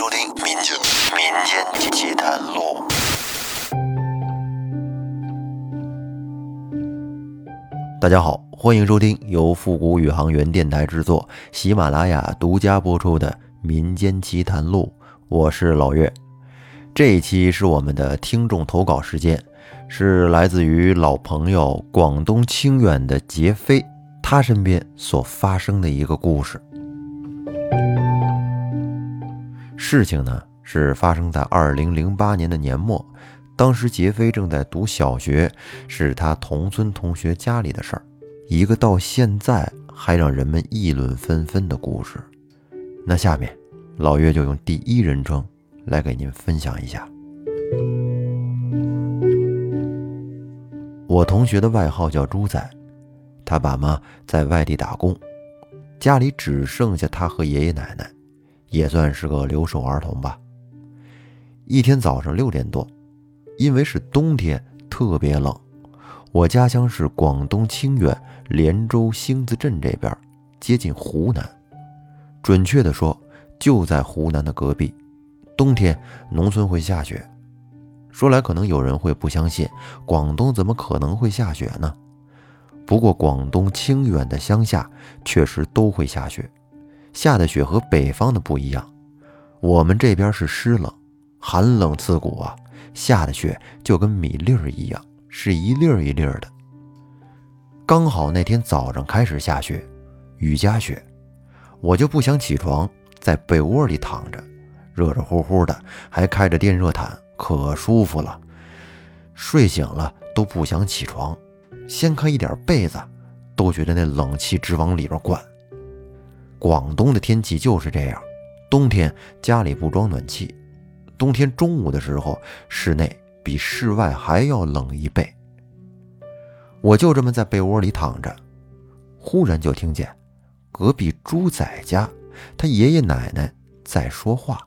收听民间奇谈录。大家好，欢迎收听由复古宇航员电台制作，喜马拉雅独家播出的民间奇谈录，我是老岳。这一期是我们的听众投稿时间，是来自于老朋友广东清远的杰飞，他身边所发生的一个故事。事情呢是发生在2008年的年末，当时杰飞正在读小学，是他同村同学家里的事儿，一个到现在还让人们议论纷纷的故事。那下面老岳就用第一人称来给您分享一下。我同学的外号叫猪仔，他爸妈在外地打工，家里只剩下他和爷爷奶奶，也算是个留守儿童吧。一天早上6点多，因为是冬天特别冷，我家乡是广东清远连州星子镇这边，接近湖南，准确的说就在湖南的隔壁。冬天农村会下雪，说来可能有人会不相信，广东怎么可能会下雪呢？不过广东清远的乡下确实都会下雪，下的雪和北方的不一样，我们这边是湿冷，寒冷刺骨啊，下的雪就跟米粒儿一样，是一粒儿一粒儿的。刚好那天早上开始下雪，雨夹雪，我就不想起床，在被窝里躺着，热热乎乎的，还开着电热毯，可舒服了。睡醒了都不想起床，掀开一点被子，都觉得那冷气直往里边灌。广东的天气就是这样，冬天家里不装暖气，冬天中午的时候室内比室外还要冷一倍。我就这么在被窝里躺着，忽然就听见隔壁猪仔家他爷爷奶奶在说话，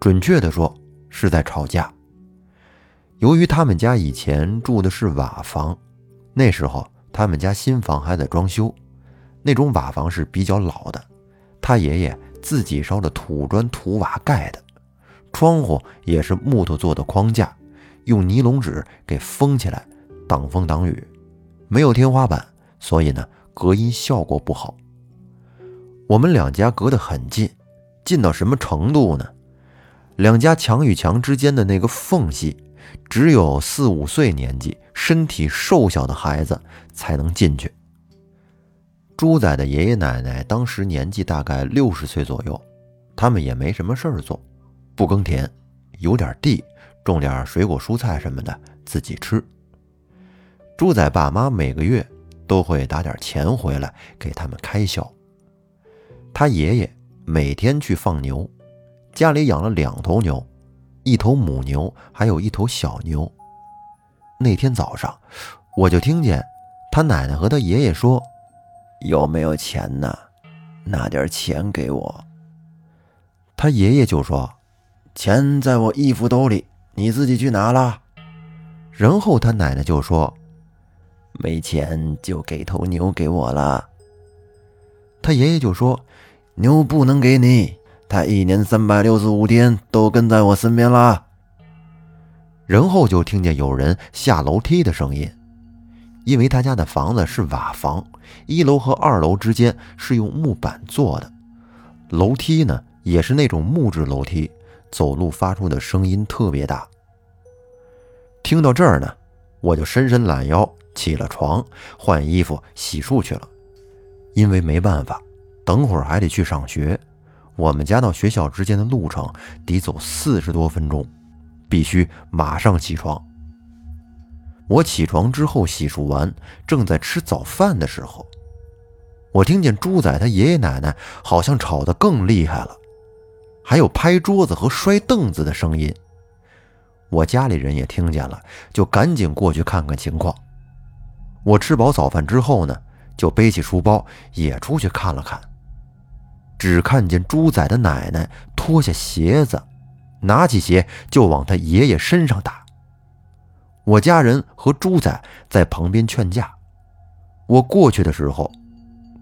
准确的说是在吵架。由于他们家以前住的是瓦房，那时候他们家新房还在装修，那种瓦房是比较老的，他爷爷自己烧的土砖土瓦盖的，窗户也是木头做的框架，用尼龙纸给封起来，挡风挡雨，没有天花板，所以呢隔音效果不好。我们两家隔得很近，近到什么程度呢？两家墙与墙之间的那个缝隙，只有4-5岁年纪身体瘦小的孩子才能进去。猪仔的爷爷奶奶当时年纪大概60岁左右，他们也没什么事儿做，不耕田，有点地，种点水果蔬菜什么的自己吃。猪仔爸妈每个月都会打点钱回来给他们开销。他爷爷每天去放牛，家里养了2头牛，1头母牛，还有1头小牛。那天早上，我就听见他奶奶和他爷爷说，有没有钱呢？拿点钱给我。他爷爷就说，钱在我衣服兜里，你自己去拿啦。然后他奶奶就说，没钱就给头牛给我啦。他爷爷就说，牛不能给你，他一年365天都跟在我身边啦。然后就听见有人下楼梯的声音，因为他家的房子是瓦房，1楼和2楼之间是用木板做的，楼梯呢也是那种木质楼梯，走路发出的声音特别大。听到这儿呢，我就伸伸懒腰，起了床，换衣服洗漱去了。因为没办法，等会儿还得去上学，我们家到学校之间的路程得走40多分钟，必须马上起床。我起床之后洗漱完，正在吃早饭的时候，我听见猪仔他爷爷奶奶好像吵得更厉害了，还有拍桌子和摔凳子的声音。我家里人也听见了，就赶紧过去看看情况。我吃饱早饭之后呢，就背起书包也出去看了看，只看见猪仔的奶奶脱下鞋子，拿起鞋就往他爷爷身上打。我家人和猪仔在旁边劝架，我过去的时候，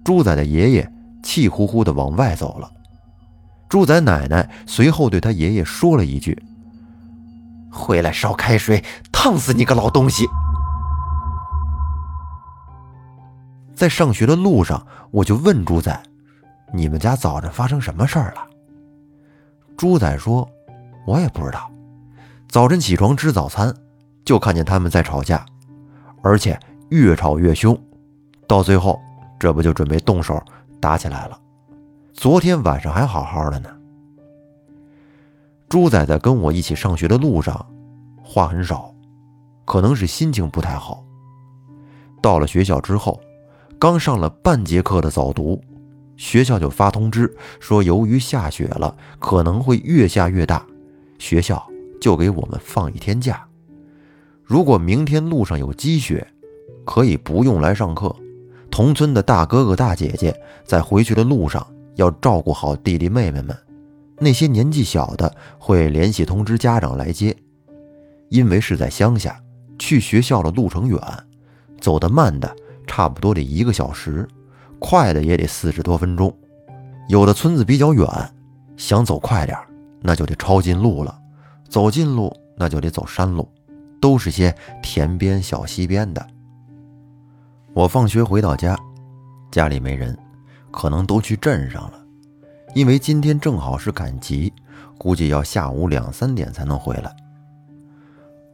猪仔的爷爷气呼呼地往外走了。猪仔奶奶随后对他爷爷说了一句：“回来烧开水，烫死你个老东西！”在上学的路上，我就问猪仔：“你们家早晨发生什么事儿了？”猪仔说：“我也不知道，早晨起床吃早餐，就看见他们在吵架，而且越吵越凶，到最后，这不就准备动手打起来了。昨天晚上还好好的呢。”猪仔在跟我一起上学的路上，话很少，可能是心情不太好。到了学校之后，刚上了半节课的早读，学校就发通知说，由于下雪了，可能会越下越大，学校就给我们放一天假。如果明天路上有积雪，可以不用来上课。同村的大哥哥大姐姐在回去的路上要照顾好弟弟妹妹们，那些年纪小的会联系通知家长来接。因为是在乡下，去学校的路程远，走得慢的差不多得1个小时，快的也得40多分钟。有的村子比较远，想走快点那就得抄近路了，走近路那就得走山路，都是些田边小溪边的。我放学回到家，家里没人，可能都去镇上了，因为今天正好是赶集，估计要下午2、3点才能回来。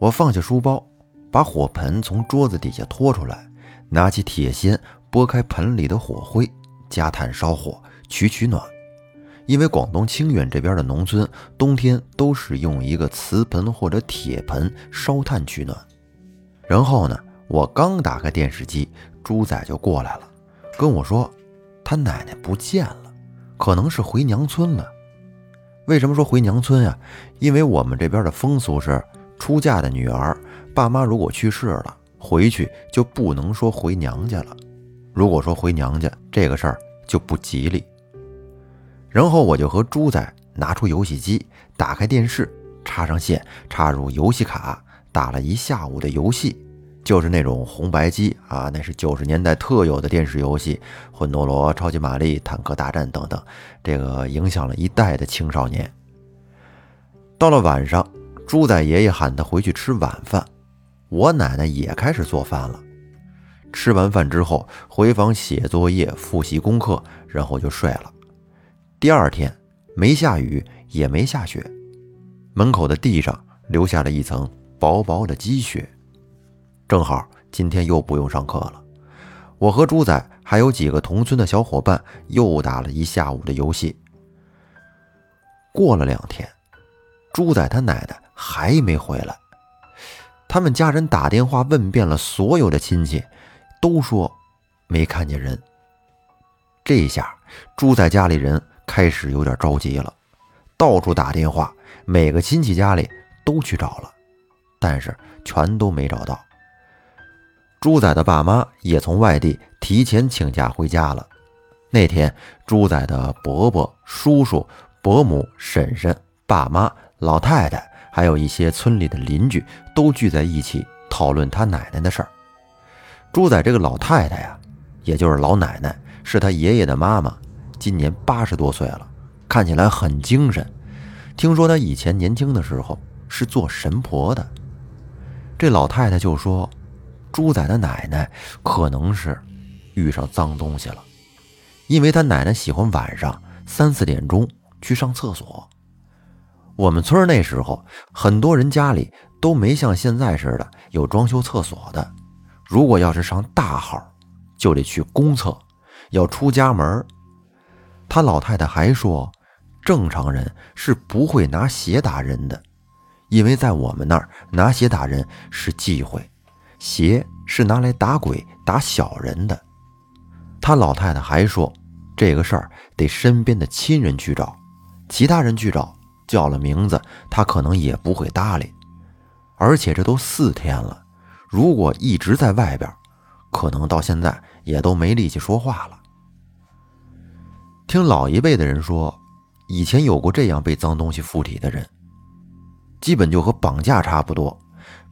我放下书包，把火盆从桌子底下拖出来，拿起铁锨拨开盆里的火灰，加炭烧火，取暖。因为广东清远这边的农村冬天都是用一个瓷盆或者铁盆烧炭取暖。然后呢，我刚打开电视机，猪仔就过来了，跟我说他奶奶不见了，可能是回娘村了。为什么说回娘村呀？因为我们这边的风俗是，出嫁的女儿爸妈如果去世了，回去就不能说回娘家了，如果说回娘家这个事儿就不吉利。然后我就和猪仔拿出游戏机，打开电视，插上线，插入游戏卡，打了一下午的游戏，就是那种红白机啊，那是90年代特有的电视游戏，魂斗罗、超级玛丽、坦克大战等等，这个影响了一代的青少年。到了晚上，猪仔爷爷喊他回去吃晚饭，我奶奶也开始做饭了。吃完饭之后，回房写作业、复习功课，然后就睡了。第二天没下雨也没下雪，门口的地上留下了一层薄薄的积雪。正好今天又不用上课了，我和猪仔还有几个同村的小伙伴又打了一下午的游戏。过了2天，猪仔他奶奶还没回来，他们家人打电话问遍了所有的亲戚，都说没看见人。这一下猪仔家里人开始有点着急了，到处打电话，每个亲戚家里都去找了，但是全都没找到。猪仔的爸妈也从外地提前请假回家了。那天猪仔的伯伯、叔叔、伯母、婶婶、爸妈、老太太，还有一些村里的邻居都聚在一起讨论他奶奶的事儿。猪仔这个老太太呀，也就是老奶奶，是他爷爷的妈妈，今年80多岁了，看起来很精神。听说她以前年轻的时候是做神婆的。这老太太就说，猪仔的奶奶可能是遇上脏东西了，因为她奶奶喜欢晚上3、4点钟去上厕所。我们村那时候很多人家里都没像现在似的有装修厕所的，如果要是上大号就得去公厕，要出家门。他老太太还说，正常人是不会拿鞋打人的，因为在我们那儿拿鞋打人是忌讳，鞋是拿来打鬼打小人的。他老太太还说，这个事儿得身边的亲人去找，其他人去找叫了名字他可能也不会搭理，而且这都4天了，如果一直在外边，可能到现在也都没力气说话了。听老一辈的人说，以前有过这样被脏东西附体的人，基本就和绑架差不多。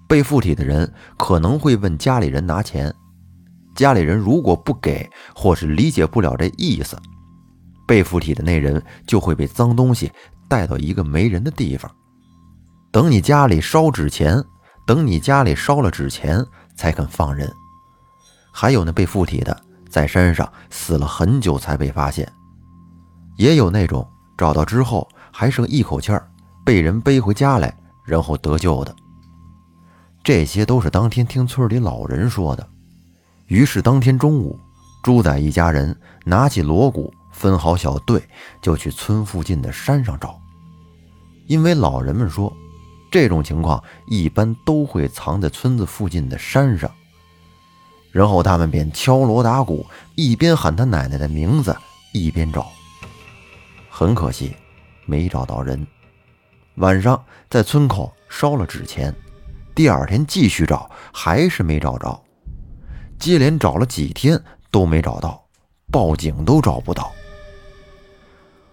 被附体的人可能会问家里人拿钱，家里人如果不给或是理解不了这意思，被附体的那人就会被脏东西带到一个没人的地方，等你家里烧纸钱，等你家里烧了纸钱才肯放人。还有那被附体的在山上死了很久才被发现，也有那种找到之后还剩一口气儿被人背回家来然后得救的。这些都是当天听村里老人说的。于是当天中午，朱仔一家人拿起锣鼓分好小队，就去村附近的山上找。因为老人们说，这种情况一般都会藏在村子附近的山上。然后他们便敲锣打鼓，一边喊他奶奶的名字，一边找。很可惜，没找到人。晚上在村口烧了纸钱，第二天继续找，还是没找着。接连找了几天都没找到，报警都找不到。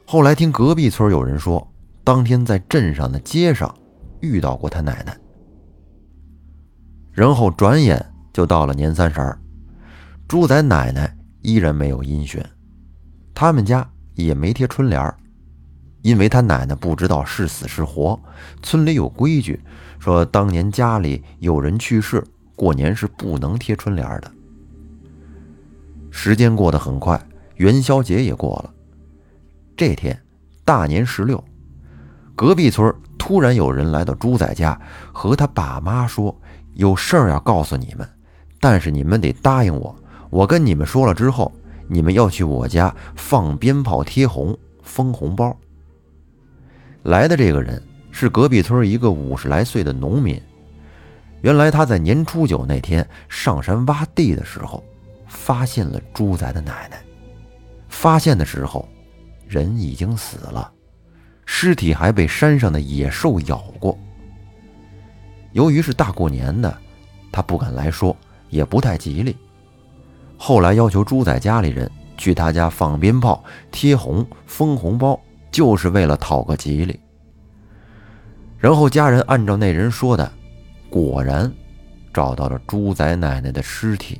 后来听隔壁村有人说，当天在镇上的街上遇到过他奶奶。然后转眼就到了年三十，朱仔奶奶依然没有音讯，他们家也没贴春联，因为他奶奶不知道是死是活。村里有规矩，说当年家里有人去世，过年是不能贴春联的。时间过得很快，元宵节也过了。这天大年16，隔壁村突然有人来到朱仔家，和他爸妈说，有事儿要告诉你们，但是你们得答应我，我跟你们说了之后，你们要去我家放鞭炮、贴红、封红包。来的这个人是隔壁村一个50来岁的农民。原来他在年初九那天上山挖地的时候发现了朱仔的奶奶，发现的时候人已经死了，尸体还被山上的野兽咬过。由于是大过年的，他不敢来说，也不太吉利。后来要求朱仔家里人去他家放鞭炮、贴红、封红包，就是为了讨个吉利。然后家人按照那人说的，果然找到了朱仔奶奶的尸体，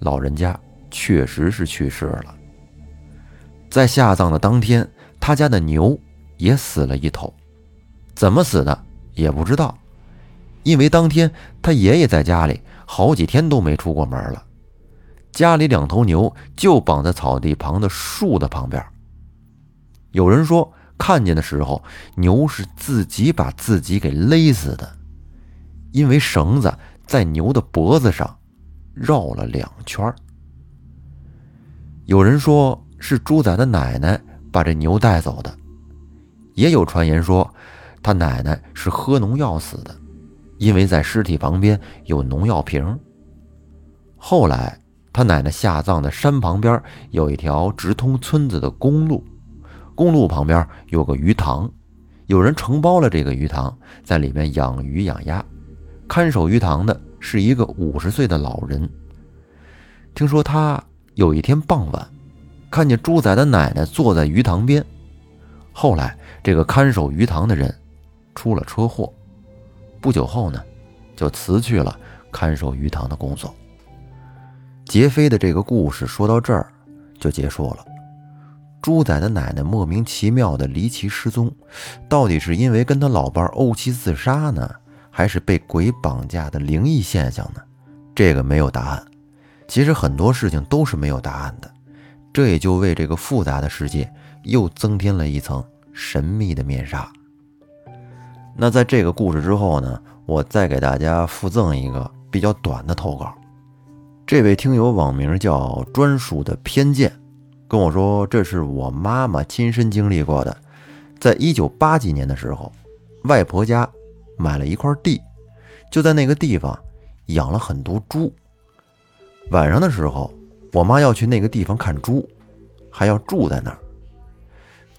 老人家确实是去世了。在下葬的当天，他家的牛也死了一头，怎么死的也不知道，因为当天他爷爷在家里好几天都没出过门了，家里2头牛就绑在草地旁的树的旁边。有人说看见的时候，牛是自己把自己给勒死的，因为绳子在牛的脖子上绕了2圈。有人说是朱仔的奶奶把这牛带走的，也有传言说他奶奶是喝农药死的，因为在尸体旁边有农药瓶。后来他奶奶下葬的山旁边有一条直通村子的公路，公路旁边有个鱼塘，有人承包了这个鱼塘，在里面养鱼养鸭。看守鱼塘的是一个50岁的老人，听说他有一天傍晚看见朱仔的奶奶坐在鱼塘边。后来这个看守鱼塘的人出了车祸，不久后呢就辞去了看守鱼塘的工作。劫匪的这个故事说到这儿就结束了。朱仔的奶奶莫名其妙的离奇失踪，到底是因为跟他老伴怄气自杀呢，还是被鬼绑架的灵异现象呢？这个没有答案。其实很多事情都是没有答案的，这也就为这个复杂的世界又增添了一层神秘的面纱。那在这个故事之后呢，我再给大家附赠一个比较短的投稿。这位听友网名叫专属的偏见，跟我说这是我妈妈亲身经历过的。在1980年的时候，外婆家买了一块地，就在那个地方养了很多猪。晚上的时候，我妈要去那个地方看猪，还要住在那儿。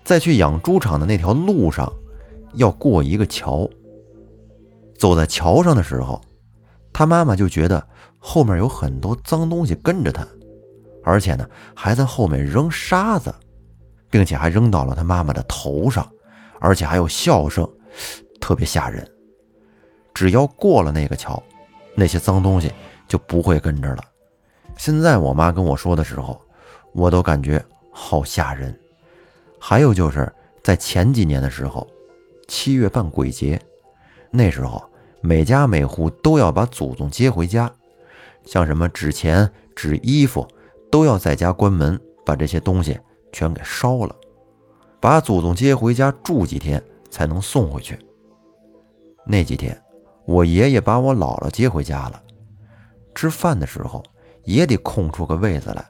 在去养猪场的那条路上要过一个桥，走在桥上的时候，她妈妈就觉得后面有很多脏东西跟着她，而且呢还在后面扔沙子，并且还扔到了她妈妈的头上，而且还有笑声，特别吓人。只要过了那个桥，那些脏东西就不会跟着了。现在我妈跟我说的时候，我都感觉好吓人，还有就是在前几年的时候，7月办鬼节，那时候每家每户都要把祖宗接回家，像什么纸钱、纸衣服都要在家关门，把这些东西全给烧了，把祖宗接回家住几天才能送回去。那几天我爷爷把我姥姥接回家了，吃饭的时候也得空出个位子来，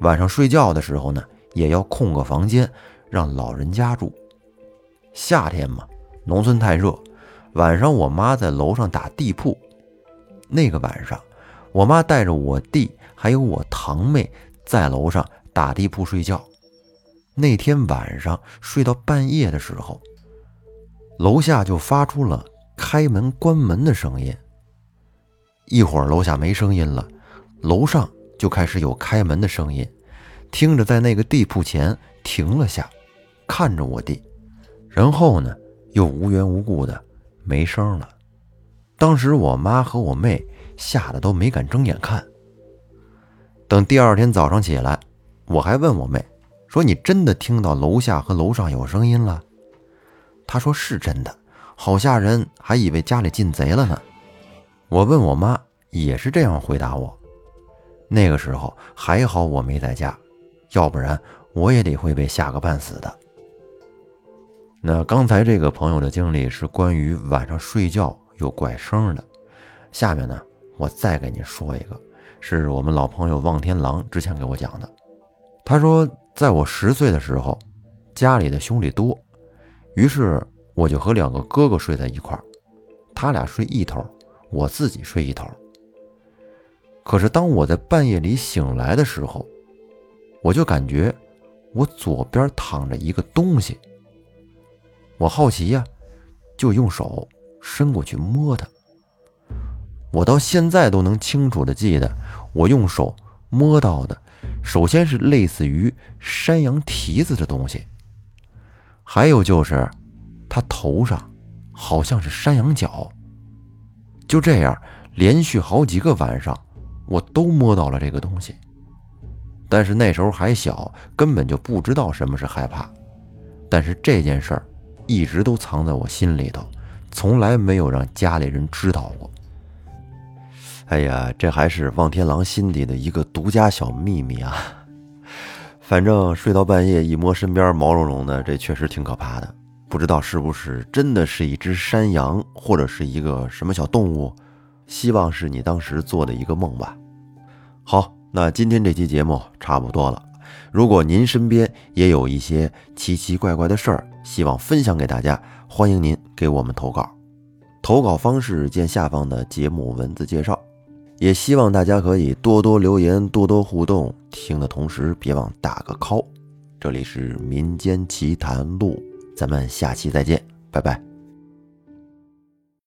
晚上睡觉的时候呢也要空个房间让老人家住。夏天嘛，农村太热，晚上我妈在楼上打地铺。那个晚上我妈带着我弟还有我堂妹在楼上打地铺睡觉，那天晚上睡到半夜的时候，楼下就发出了开门关门的声音。一会儿楼下没声音了，楼上就开始有开门的声音，听着在那个地铺前停了下，看着我弟，然后呢又无缘无故的没声了。当时我妈和我妹吓得都没敢睁眼看。等第二天早上起来，我还问我妹说，你真的听到楼下和楼上有声音了？她说是真的，好吓人，还以为家里进贼了呢。我问我妈也是这样回答我。那个时候还好我没在家，要不然我也得会被吓个半死的。那刚才这个朋友的经历是关于晚上睡觉有怪声的，下面呢我再给您说一个，是我们老朋友望天狼之前给我讲的。他说在我10岁的时候，家里的兄弟多，于是我就和2个哥哥睡在一块儿，他俩睡一头，我自己睡一头。可是当我在半夜里醒来的时候，我就感觉我左边躺着一个东西，我好奇呀，就用手伸过去摸它。我到现在都能清楚地记得，我用手摸到的首先是类似于山羊蹄子的东西，还有就是它头上好像是山羊角。就这样连续好几个晚上我都摸到了这个东西，但是那时候还小，根本就不知道什么是害怕。但是这件事儿一直都藏在我心里头，从来没有让家里人知道过。哎呀，这还是望天狼心底的一个独家小秘密啊。反正睡到半夜一摸身边毛茸茸的，这确实挺可怕的，不知道是不是真的是一只山羊或者是一个什么小动物，希望是你当时做的一个梦吧。好，那今天这期节目差不多了，如果您身边也有一些奇奇怪怪的事儿，希望分享给大家，欢迎您给我们投稿，投稿方式见下方的节目文字介绍。也希望大家可以多多留言，多多互动，听的同时别忘打个call。这里是民间奇谈录，咱们下期再见，拜拜。